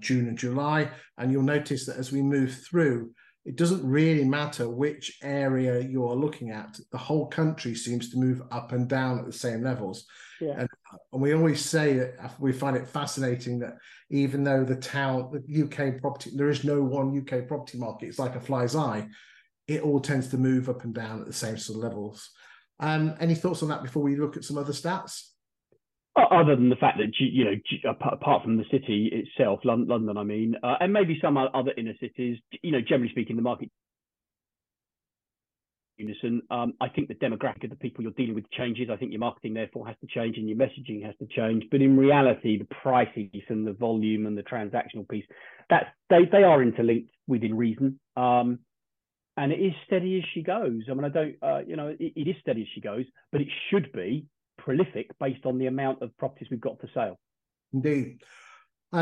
June and July, and you'll notice that as we move through, it doesn't really matter which area you are looking at. The whole country seems to move up and down at the same levels. Yeah. And we always say that we find it fascinating that even though the UK property, there is no one UK property market. It's like a fly's eye. It all tends to move up and down at the same sort of levels. Any thoughts on that before we look at some other stats? Other than the fact that, you know, apart from the city itself, London, I mean, and maybe some other inner cities, you know, generally speaking, the market unison. I think the demographic of the people you're dealing with changes. I think your marketing, therefore, has to change and your messaging has to change. But in reality, the prices and the volume and the transactional piece, they are interlinked within reason. And it is steady as she goes. I mean, I don't, you know, it is steady as she goes, but it should be prolific based on the amount of properties we've got for sale. Indeed.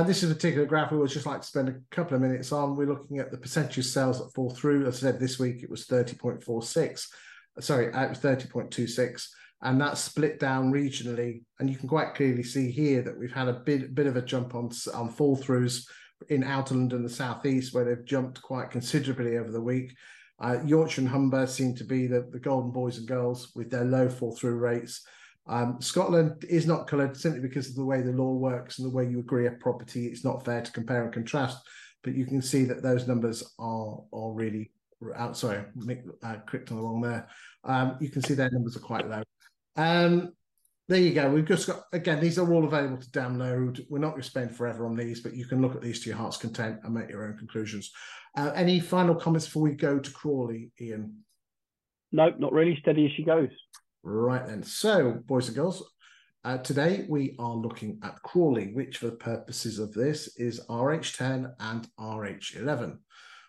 This is a particular graph I would just like to spend a couple of minutes on. We're looking at the percentage of sales that fall through. As I said, this week it was 30.46. sorry, it was 30.26, and that's split down regionally. And you can quite clearly see here that we've had a bit of a jump on fall throughs in Outer London and the South East, where they've jumped quite considerably over the week. Yorkshire and Humber seem to be the golden boys and girls with their low fall through rates. Scotland is not coloured simply because of the way the law works and the way you agree a property. It's not fair to compare and contrast, but you can see that those numbers are really out. Sorry, I clicked on the wrong there. You can see their numbers are quite low. There you go. We've just got, again, these are all available to download. We're not going to spend forever on these, but you can look at these to your heart's content and make your own conclusions. Any final comments before we go to Crawley, Iain? Nope, not really. Steady as she goes. Right then. So, boys and girls, today we are looking at Crawley, which for the purposes of this is RH10 and RH11.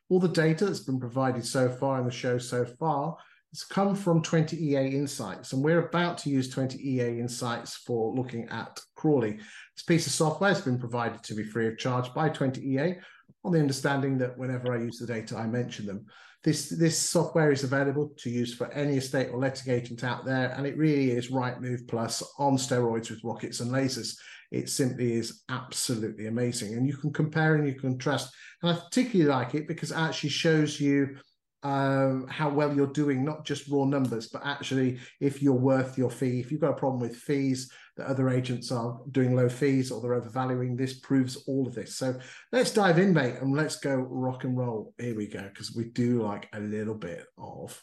All the data that's been provided so far in the show so far has come from 20EA Insights, and we're about to use 20EA Insights for looking at Crawley. This piece of software has been provided to be free of charge by 20EA on the understanding that whenever I use the data, I mention them. This software is available to use for any estate or letting agent out there, and it really is Right Move Plus on steroids with rockets and lasers. It simply is absolutely amazing, and you can compare and you can contrast. And I particularly like it because it actually shows you how well you're doing, not just raw numbers, but actually if you're worth your fee. If you've got a problem with fees, that other agents are doing low fees or they're overvaluing, this proves all of this. So let's dive in, mate, and let's go rock and roll. Here we go, because we do like a little bit of...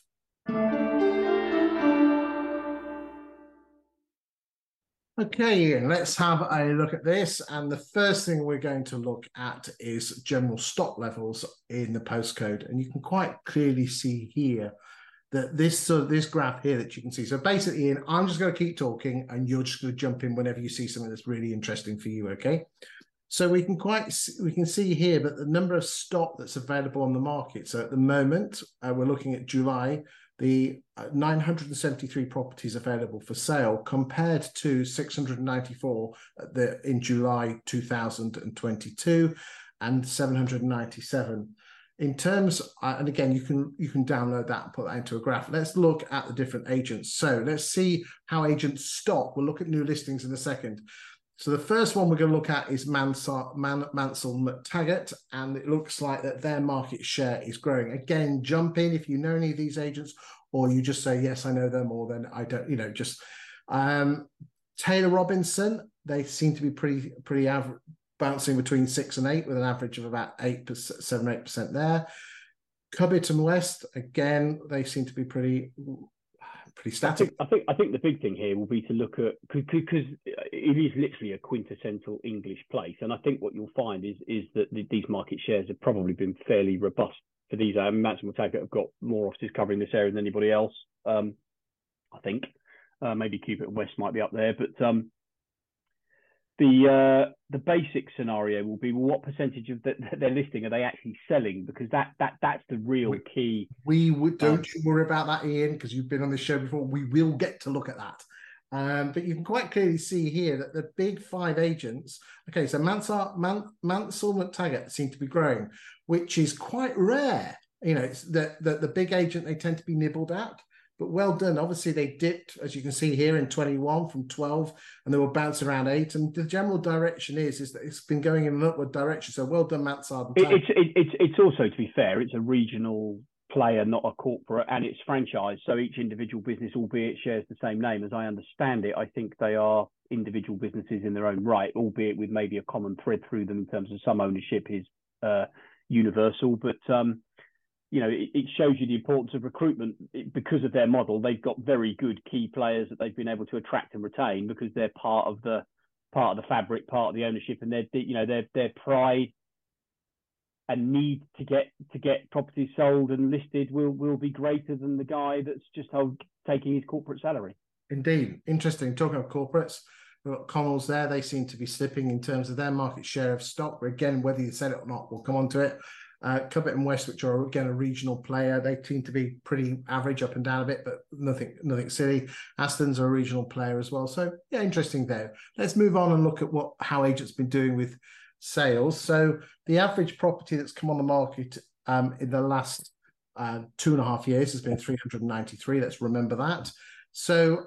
Okay, Iain, let's have a look at this. And the first thing we're going to look at is general stock levels in the postcode. And you can quite clearly see here that this graph here that you can see. So basically, Iain, I'm just going to keep talking and you're just going to jump in whenever you see something that's really interesting for you, okay? So we can see here that the number of stock that's available on the market. So at the moment, we're looking at July, the 973 properties available for sale compared to 694 in July 2022 and 797. In terms, and again, you can download that and put that into a graph. Let's look at the different agents. So let's see how agents stock. We'll look at new listings in a second. So the first one we're going to look at is Mansell McTaggart, and it looks like that their market share is growing. Again, jump in if you know any of these agents, or you just say, yes, I know them, or then I don't, you know, just Taylor Robinson, they seem to be pretty average, bouncing between 6 and 8 with an average of about 7 or 8% there. Cubitt and West, again, they seem to be pretty static. I think the big thing here will be to look at, because it is literally a quintessential English place, and I think what you'll find is that these market shares have probably been fairly robust for these. Mansell McTaggart have got more offices covering this area than anybody else. I think maybe Cubitt and West might be up there, but the basic scenario will be, well, what percentage of their listing are they actually selling? Because that's the real key. Don't you worry about that, Iain, because you've been on this show before. We will get to look at that. But you can quite clearly see here that the big 5 agents, okay, so Mansell McTaggart seem to be growing, which is quite rare. You know, it's the big agent, they tend to be nibbled at. But well done. Obviously, they dipped, as you can see here, in 21 from 12, and they were bouncing around 8. And the general direction is that it's been going in an upward direction. So well done, Mansell. It's also, to be fair, it's a regional player, not a corporate, and it's franchised. So each individual business, albeit shares the same name, as I understand it, I think they are individual businesses in their own right, albeit with maybe a common thread through them in terms of some ownership is universal. But you know, it shows you the importance of recruitment because of their model. They've got very good key players that they've been able to attract and retain because they're part of the fabric, part of the ownership, and their pride and need to get properties sold and listed will be greater than the guy that's just taking his corporate salary. Indeed, interesting. Talking of corporates, we've got Connells there. They seem to be slipping in terms of their market share of stock. Again, whether you said it or not, we'll come on to it. Cubitt and West, which are again a regional player, they seem to be pretty average, up and down a bit, but nothing silly. Aston's are a regional player as well, so yeah, interesting there. Let's move on and look at how agents been doing with sales. So the average property that's come on the market in the last 2.5 years has been 393. Let's remember that. So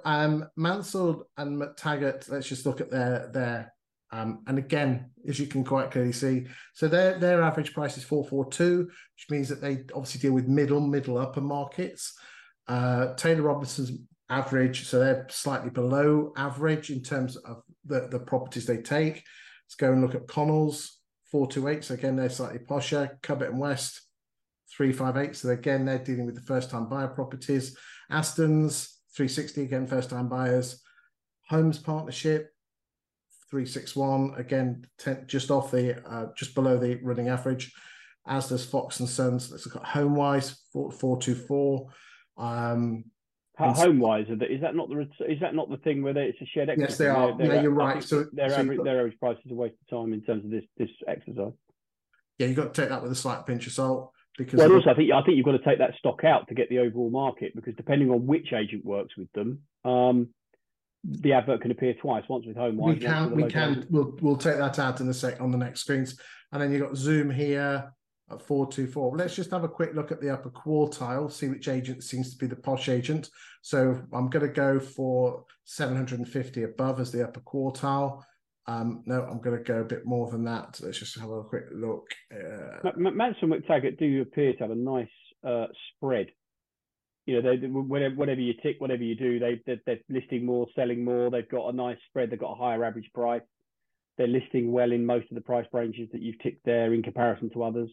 Mansell and McTaggart, let's just look at their and again, as you can quite clearly see, so their average price is 442, which means that they obviously deal with middle, upper markets. Taylor Robinson's average, so they're slightly below average in terms of the properties they take. Let's go and look at Connells, 428, so again, they're slightly posher. Cubitt and West, 358, so again, they're dealing with the first-time buyer properties. Aston's, 360, again, first-time buyers. Homes Partnership, 361, again, just off the just below the running average, as does Fox and Sons. Let's look at Homewise, 424. Homewise, is that not the thing where it's a shared exercise? Yes, they are. Yeah, you're right. So their average price is a waste of time in terms of this exercise. Yeah, you've got to take that with a slight pinch of salt. Because well, also, I think you've got to take that stock out to get the overall market, because depending on which agent works with them, the advert can appear twice, once with Homewise. We'll take that out in a sec on the next screens. And then you've got Zoom here at 424. Let's just have a quick look at the upper quartile, see which agent seems to be the posh agent. So I'm going to go for 750 above as the upper quartile. No, I'm going to go a bit more than that. Let's just have a quick look. Mansell McTaggart do appear to have a nice spread. You know, they, whatever you tick, whatever you do, they're listing more, selling more. They've got a nice spread. They've got a higher average price. They're listing well in most of the price ranges that you've ticked there in comparison to others.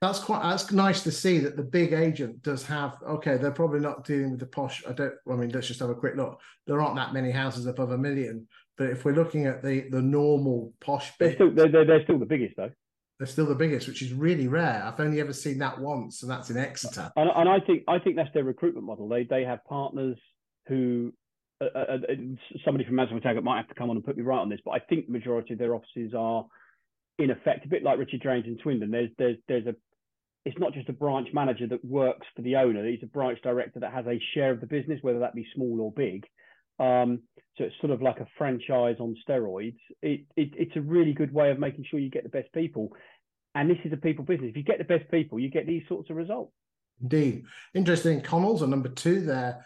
That's nice to see that the big agent does have. Okay, they're probably not dealing with the posh. Let's just have a quick look. There aren't that many houses above a million, but if we're looking at the normal posh bit, they're still the biggest though. They're still the biggest, which is really rare. I've only ever seen that once, and that's in Exeter. And I think that's their recruitment model. They have partners who somebody from Mansell McTaggart might have to come on and put me right on this, but I think the majority of their offices are in effect a bit like Richard James in Swindon. It's not just a branch manager that works for the owner. He's a branch director that has a share of the business, whether that be small or big. So it's sort of like a franchise on steroids. It's a really good way of making sure you get the best people. And this is a people business. If you get the best people, you get these sorts of results. Indeed. Interesting. Connells are number two there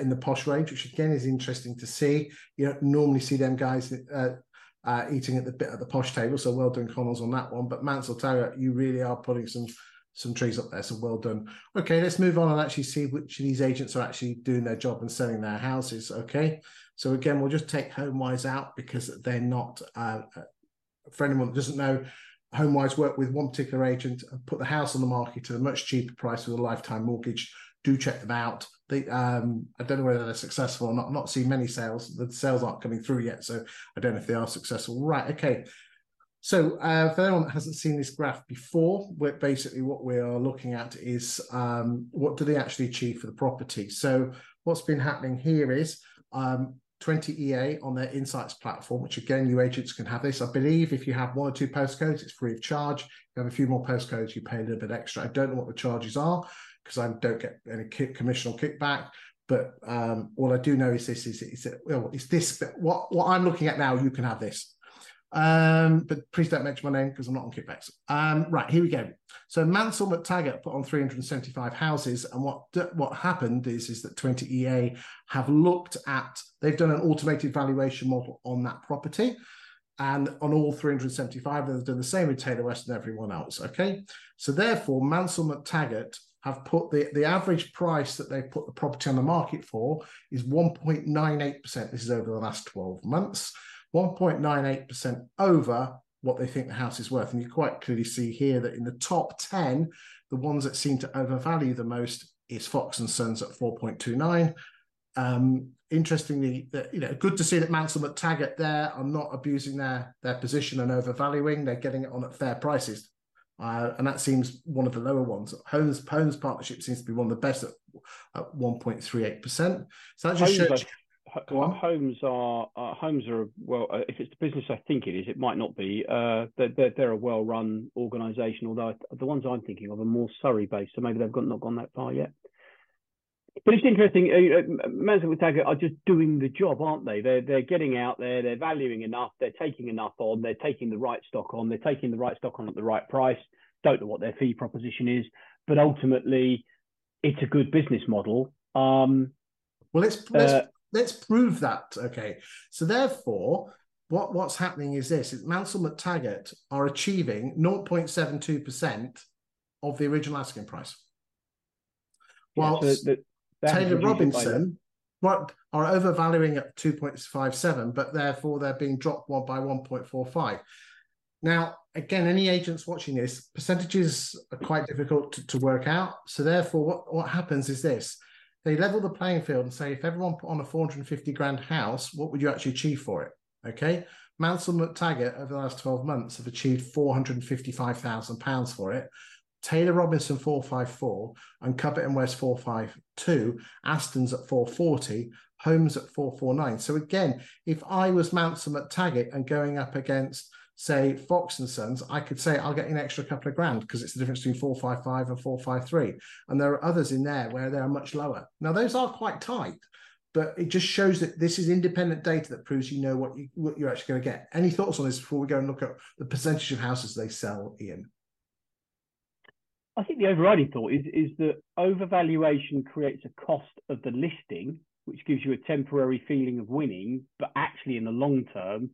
in the posh range, which again is interesting to see. You don't normally see them guys eating at the posh table. So well done, Connells, on that one. But Mansell McTaggart, you really are putting some trees up there. So well done. Okay, let's move on and actually see which of these agents are actually doing their job and selling their houses. Okay, so again, we'll just take Homewise out because they're not, for anyone that doesn't know, Homewise work with one particular agent and put the house on the market at a much cheaper price with a lifetime mortgage. Do check them out. They, I don't know whether they're successful or not. I've not seen many sales. The sales aren't coming through yet, so I don't know if they are successful. Right, okay. So for anyone that hasn't seen this graph before, basically what we are looking at is what do they actually achieve for the property? So what's been happening here is 20EA on their Insights platform, which again, you agents can have this. I believe if you have one or two postcodes, it's free of charge. If you have a few more postcodes, you pay a little bit extra. I don't know what the charges are because I don't get any commission or kickback. But all I do know is this what I'm looking at now, you can have this. But please don't mention my name because I'm not on kickbacks. Right, here we go. So Mansell McTaggart put on 375 houses, and what happened is that 20EA have looked at, they've done an automated valuation model on that property, and on all 375, they've done the same with Taylor West and everyone else. Okay, so therefore Mansell McTaggart have put the average price that they put the property on the market for is 1.98%. This is over the last 12 months. 1.98% over what they think the house is worth. And you quite clearly see here that in the top 10, the ones that seem to overvalue the most is Fox and Sons at 4.29. Interestingly, good to see that Mansell McTaggart there are not abusing their position and overvaluing. They're getting it on at fair prices. And that seems one of the lower ones. Homes Partnership seems to be one of the best at 1.38%. So that just shows... Homes are well. If it's the business, I think it is. It might not be. They're a well-run organisation. Although the ones I'm thinking of are more Surrey-based, so maybe they've not gone that far yet. But it's interesting. Mansell McTaggart are just doing the job, aren't they? They're getting out there. They're valuing enough. They're taking enough on. They're taking the right stock on. They're taking the right stock on at the right price. don't know what their fee proposition is, but ultimately it's a good business model. Well, let's prove that. Okay, so therefore, what's happening is this: is Mansell McTaggart are achieving 0.72% of the original asking price, whilst Taylor Robinson are overvaluing at 2.57, but therefore they're being dropped by 1.45. Now, again, any agents watching this, percentages are quite difficult to work out. So therefore, what happens is this. They level the playing field and say, if everyone put on a 450 grand house, what would you actually achieve for it? Okay. Mansell McTaggart over the last 12 months have achieved £455,000 for it. Taylor Robinson 454 and Cubitt and West 452, Aston's at 440, Homes at 449. So again, if I was Mansell McTaggart and going up against, say, Fox and Sons, I could say I'll get an extra couple of grand because it's the difference between 455 and 453. And there are others in there where they are much lower. Now, those are quite tight, but it just shows that this is independent data that proves you know what you're actually going to get. Any thoughts on this before we go and look at the percentage of houses they sell, Iain? I think the overriding thought is that overvaluation creates a cost of the listing, which gives you a temporary feeling of winning, but actually in the long term,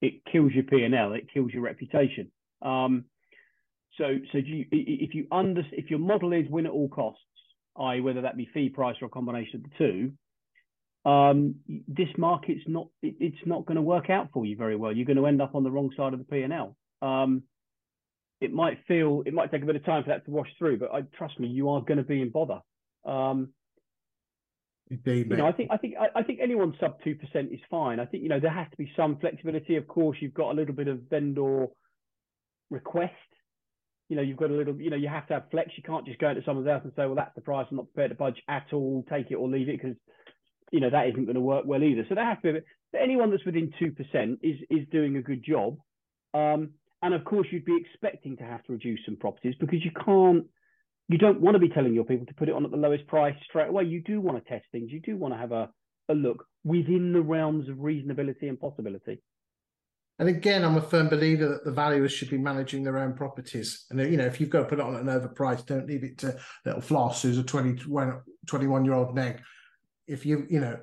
it kills your P&L, it kills your reputation. If your model is win at all costs, i.e. whether that be fee, price, or a combination of the two, this market's not going to work out for you very well. You're going to end up on the wrong side of the P&L. It might take a bit of time for that to wash through, but trust me, you are going to be in bother. Indeed, mate. I think anyone sub 2% is fine. I think, you know, there has to be some flexibility. Of course, you've got a little bit of vendor request. You know, you've got a little, you know, you have to have flex. You can't just go into someone's house and say, well, that's the price. I'm not prepared to budge at all. Take it or leave it, because, you know, that isn't going to work well either. So there has to be a bit. But anyone that's within 2% is doing a good job. And of course, you'd be expecting to have to reduce some properties, because you don't want to be telling your people to put it on at the lowest price straight away. You do want to test things. You do want to have a look within the realms of reasonability and possibility. And again, I'm a firm believer that the valuers should be managing their own properties. And, you know, if you've got to put it on at an overprice, don't leave it to little Floss, who's a 21-year-old neg. If you know,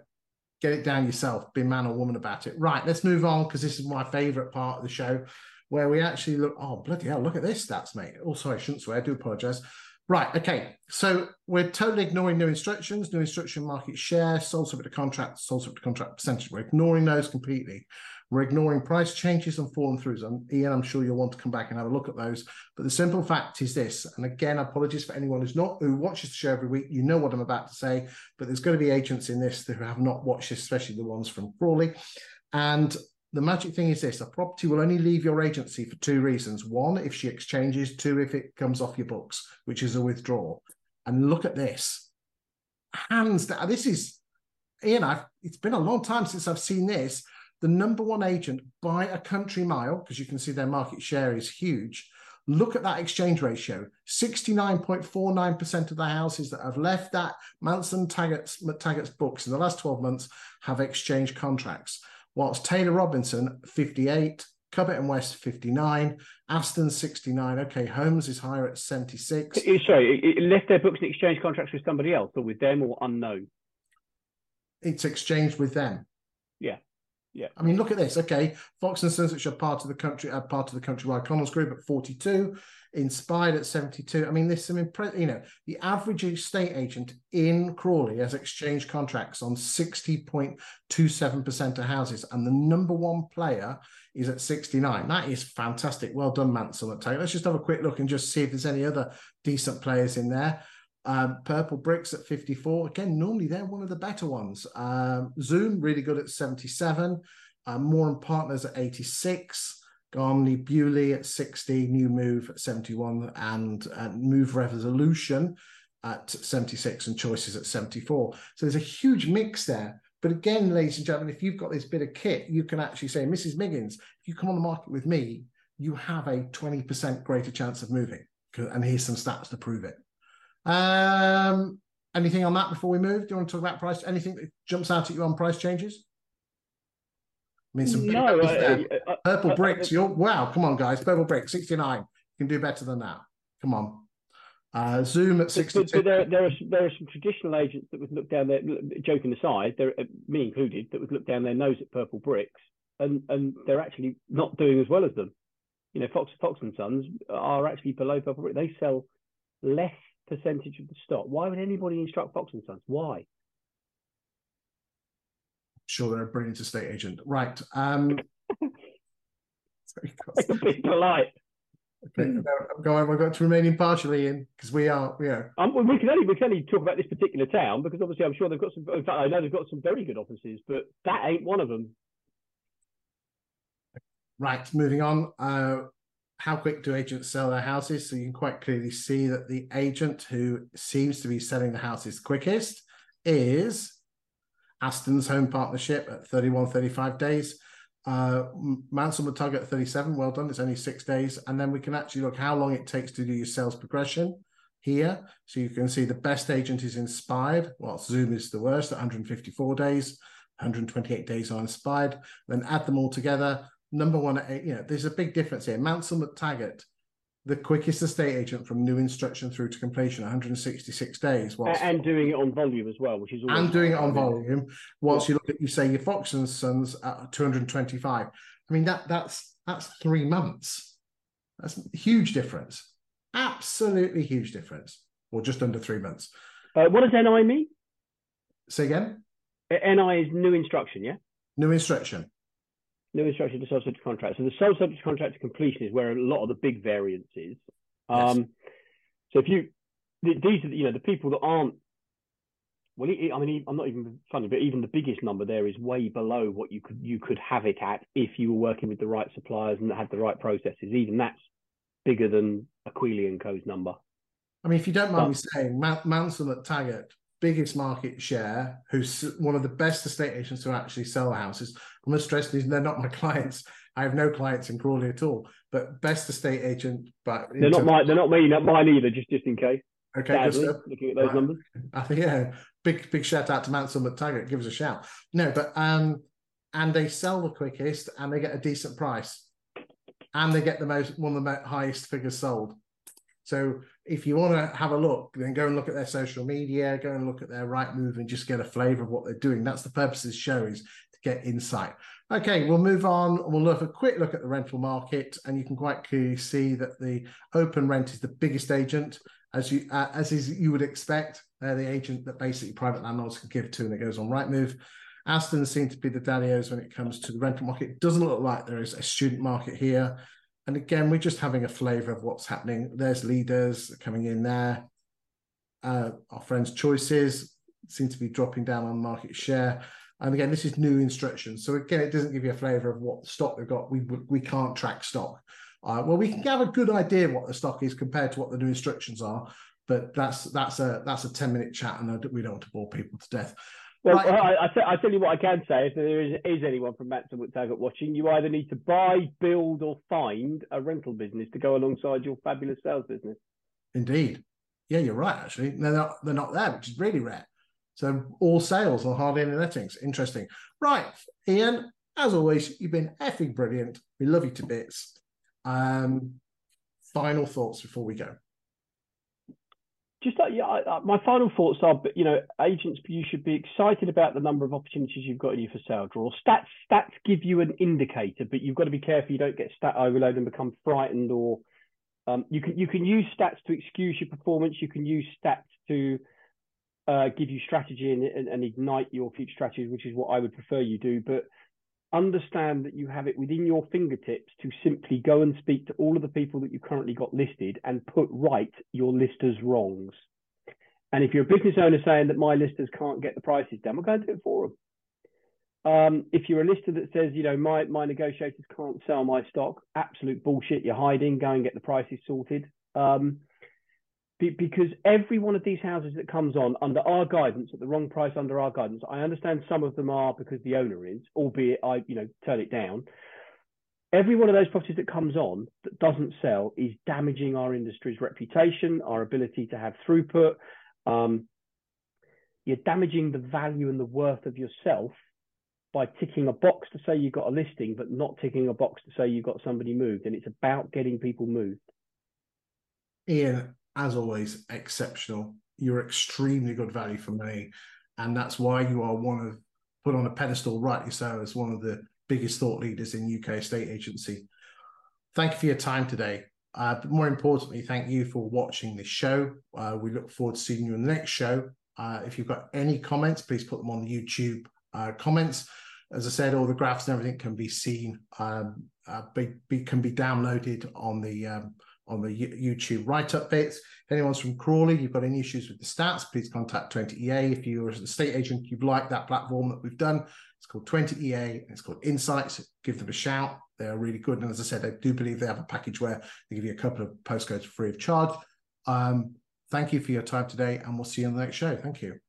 get it down yourself, be man or woman about it. Right, let's move on, because this is my favourite part of the show, where we actually look, oh, bloody hell, look at this stats, mate. Oh, sorry, I shouldn't swear, I do apologise. Right, okay, so we're totally ignoring new instruction market share, sold subject to contract, sold subject to contract percentage. We're ignoring those completely. We're ignoring price changes and fallen throughs. And Iain, I'm sure you'll want to come back and have a look at those. But the simple fact is this, and again, apologies for anyone who watches the show every week, you know what I'm about to say, but there's going to be agents in this who have not watched this, especially the ones from Crawley. And the magic thing is this: a property will only leave your agency for two reasons. One, if she exchanges. Two, if it comes off your books, which is a withdrawal. And look at this. Hands down, this is, Iain, it's been a long time since I've seen this. The number one agent by a country mile, because you can see their market share is huge. Look at that exchange ratio. 69.49% of the houses that have left that Mansell McTaggart's books in the last 12 months have exchanged contracts. Whilst Taylor Robinson, 58, Cubitt and West, 59, Aston, 69. Okay, Holmes is higher at 76. Sorry, it left their books and exchange contracts with somebody else, or with them, or unknown? It's exchanged with them. Yeah, yeah. I mean, look at this. Okay, Fox and Sons, which are part of the Countrywide Connells group, at 42, Inspired at 72. I mean, there's some impressive, you know, the average estate agent in Crawley has exchanged contracts on 60.27% of houses, and the number one player is at 69. That is fantastic. Well done, Mansell McTaggart. Let's just have a quick look and just see if there's any other decent players in there. Purple Bricks at 54. Again, normally they're one of the better ones. Zoom, really good at 77. More and Partners at 86. Garmley Bewley at 60, New Move at 71, and Move Revolution at 76, and Choices at 74. So there's a huge mix there. But again, ladies and gentlemen, if you've got this bit of kit, you can actually say, Mrs. Miggins, if you come on the market with me, you have a 20% greater chance of moving. And here's some stats to prove it. Anything on that before we move? Do you want to talk about price? Anything that jumps out at you on price changes? I mean, some Purple Bricks. Wow, come on, guys. Purple Bricks, 69. You can do better than that. Come on. Zoom at 62. But there are some traditional agents that would look down their, joking aside, me included, that would look down their nose at Purple Bricks, and they're actually not doing as well as them. You know, Fox and Sons are actually below Purple Bricks. They sell less percentage of the stock. Why would anybody instruct Fox and Sons? Why? Sure, they're a brilliant estate agent. Right. Be polite. Okay, I've got to remain impartially in because we are. We can only talk about this particular town because obviously I'm sure they've got some. In fact, I know they've got some very good offices, but that ain't one of them. Right, moving on. How quick do agents sell their houses? So you can quite clearly see that the agent who seems to be selling the houses quickest is Aston's Home Partnership at 31-35 days. Mansell McTaggart at 37, well done, it's only 6 days. And then we can actually look how long it takes to do your sales progression here. So you can see the best agent is Inspired, while Zoom is the worst at 154 days, 128 days on Inspired. Then add them all together. Number one, you know, there's a big difference here. Mansell McTaggart, the quickest estate agent from new instruction through to completion, 166 days. And doing it on volume as well, which is... And doing it on volume. Whilst you look at, you say, your Fox and Sons at 225. I mean, that's 3 months. That's a huge difference. Absolutely huge difference. Or just under 3 months. What does NI mean? Say again? NI is new instruction, yeah? New instruction. New instruction to sole subject contract. So the sole subject contract to completion is where a lot of the big variance is. Yes. So if you, these are the, you know, the people that aren't, well, I mean, I'm not even funny, but even the biggest number there is way below what you could have it at if you were working with the right suppliers and had the right processes. Even that's bigger than a Quillian Co's number. I mean, if you don't mind me saying, Mansell McTaggart, biggest market share, who's one of the best estate agents who actually sell houses. I must stress these, they're not my clients. I have no clients in Crawley at all. But best estate agent, but they're not mine either. Just in case. Okay, sadly, looking at those numbers. I think big shout out to Mansell McTaggart. Give us a shout. No, but and they sell the quickest, and they get a decent price, and they get the highest figures sold. So if you want to have a look, then go and look at their social media, go and look at their Right Move and just get a flavour of what they're doing. That's the purpose of this show, is to get insight. Okay, we'll move on. We'll have a quick look at the rental market, and you can quite clearly see that the open rent is the biggest agent, as you would expect. They're the agent that basically private landlords can give to, and it goes on Right Move. Aston seem to be the daddy-os when it comes to the rental market. It doesn't look like there is a student market here. And again, we're just having a flavour of what's happening. There's Leaders coming in there. Our friends' Choices seem to be dropping down on market share. And again, this is new instructions. So again, it doesn't give you a flavour of what stock they've got. We can't track stock. Well, we can have a good idea what the stock is compared to what the new instructions are, but that's a 10-minute chat, and we don't want to bore people to death. Well, right. I tell you what I can say, if there is anyone from Mansell McTaggart watching, you either need to buy, build or find a rental business to go alongside your fabulous sales business. Indeed. Yeah, you're right, actually. They're not there, which is really rare. So all sales or hardly any lettings. Interesting. Right, Iain, as always, you've been effing brilliant. We love you to bits. Final thoughts before we go. Just like, yeah, my final thoughts are, you know, agents, you should be excited about the number of opportunities you've got in you for sale draw. Stats give you an indicator, but you've got to be careful you don't get stat overload and become frightened. Or you can use stats to excuse your performance. You can use stats to give you strategy and ignite your future strategies, which is what I would prefer you do. But understand that you have it within your fingertips to simply go and speak to all of the people that you've currently got listed and put right your listers' wrongs. And if you're a business owner saying that my listers can't get the prices down, we'll go and do it for them. If you're a lister that says, you know, my negotiators can't sell my stock, absolute bullshit, you're hiding, go and get the prices sorted. Because every one of these houses that comes on under our guidance at the wrong price under our guidance, I understand some of them are because the owner is, albeit I, you know, turn it down. Every one of those properties that comes on that doesn't sell is damaging our industry's reputation, our ability to have throughput. You're damaging the value and the worth of yourself by ticking a box to say you've got a listing, but not ticking a box to say you've got somebody moved. And it's about getting people moved. Iain, as always, exceptional. You're extremely good value for money, and that's why you are one of, put on a pedestal, rightly so, as one of the biggest thought leaders in UK estate agency. Thank you for your time today. But more importantly, thank you for watching this show. We look forward to seeing you in the next show. If you've got any comments, please put them on the YouTube comments. As I said, all the graphs and everything can be seen, can be downloaded on the YouTube write-up bits. If anyone's from Crawley, you've got any issues with the stats, please contact 20EA. If you're an estate agent, you've liked that platform that we've done, it's called 20EA, and it's called Insights. Give them a shout. They are really good. And as I said, I do believe they have a package where they give you a couple of postcodes free of charge. Thank you for your time today, and we'll see you on the next show. Thank you.